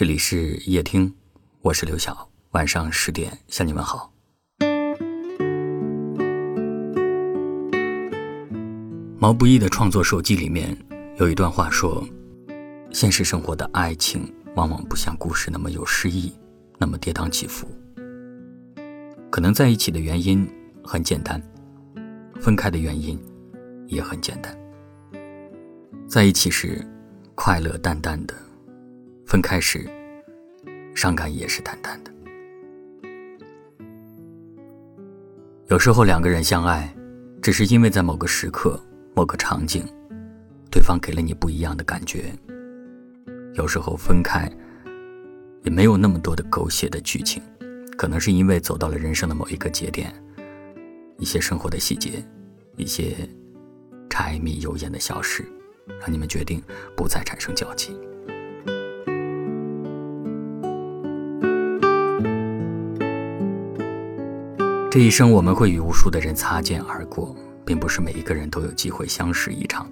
这里是夜听，我是刘晓，晚上10点向你们好。毛不易的创作手记里面有一段话说，现实生活的爱情往往不像故事那么有诗意，那么跌宕起伏。可能在一起的原因很简单，分开的原因也很简单。在一起时快乐淡淡的，分开时伤感也是淡淡的。有时候两个人相爱，只是因为在某个时刻某个场景，对方给了你不一样的感觉。有时候分开也没有那么多的狗血的剧情，可能是因为走到了人生的某一个节点，一些生活的细节，一些柴米油盐的小事，让你们决定不再产生交集。这一生我们会与无数的人擦肩而过，并不是每一个人都有机会相识一场。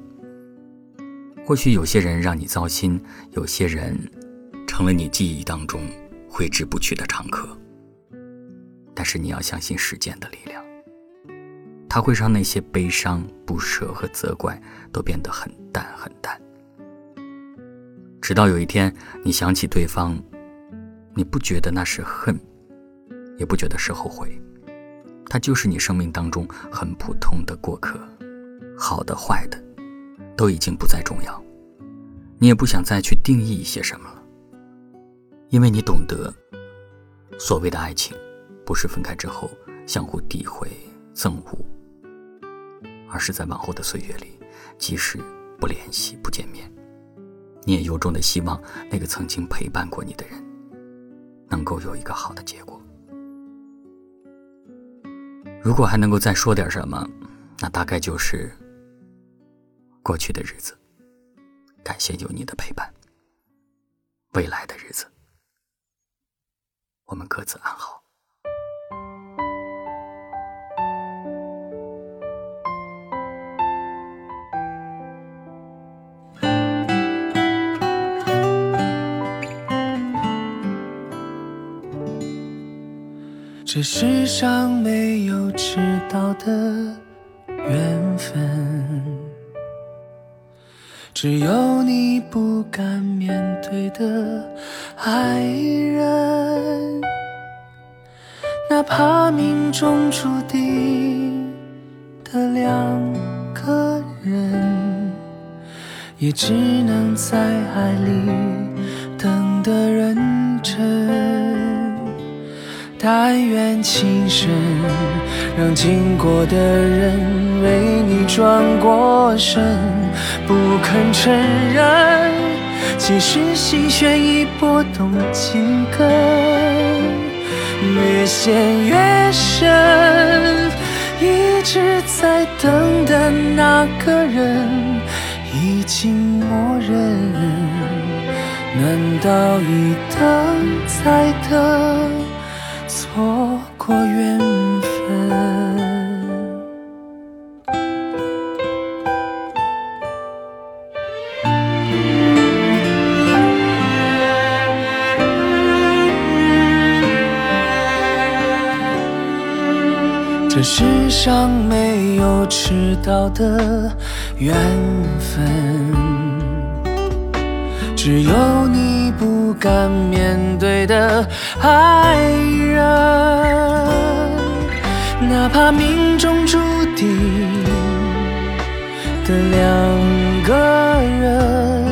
或许有些人让你糟心，有些人成了你记忆当中挥之不去的常客。但是你要相信时间的力量，它会让那些悲伤、不舍和责怪都变得很淡很淡。直到有一天你想起对方，你不觉得那是恨，也不觉得是后悔，他就是你生命当中很普通的过客，好的坏的都已经不再重要，你也不想再去定义一些什么了。因为你懂得，所谓的爱情不是分开之后相互诋毁憎恶，而是在往后的岁月里，即使不联系不见面，你也由衷的希望那个曾经陪伴过你的人能够有一个好的结果。如果还能够再说点什么，那大概就是过去的日子，感谢有你的陪伴。未来的日子，我们各自安好。这世上没有迟到的缘分，只有你不敢面对的爱人。哪怕命中注定的两个人，也只能在爱里等得认真。但愿情深，让经过的人为你转过身，不肯承认，即使心弦已拨动几根，越陷越深，一直在等的那个人已经默认，难道一等再等？错过缘分，这世上没有迟到的缘分，只有你不敢面对的爱人。哪怕命中注定的两个人，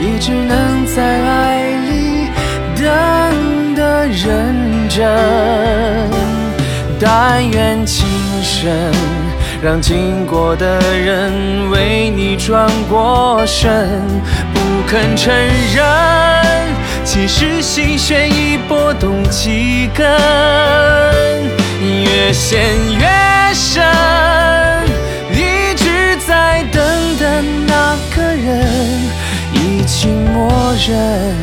也只能在爱里等得认真。但愿情深，让经过的人为你转过身，不肯承认，其实心弦已拨动几根，越陷越深，一直在等的那个人已经默认，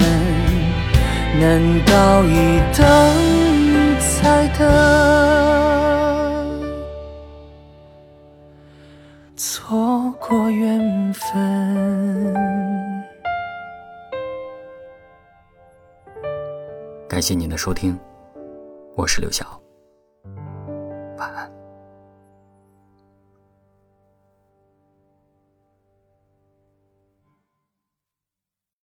难道一等再等？错过缘分。感谢您的收听，我是刘晓。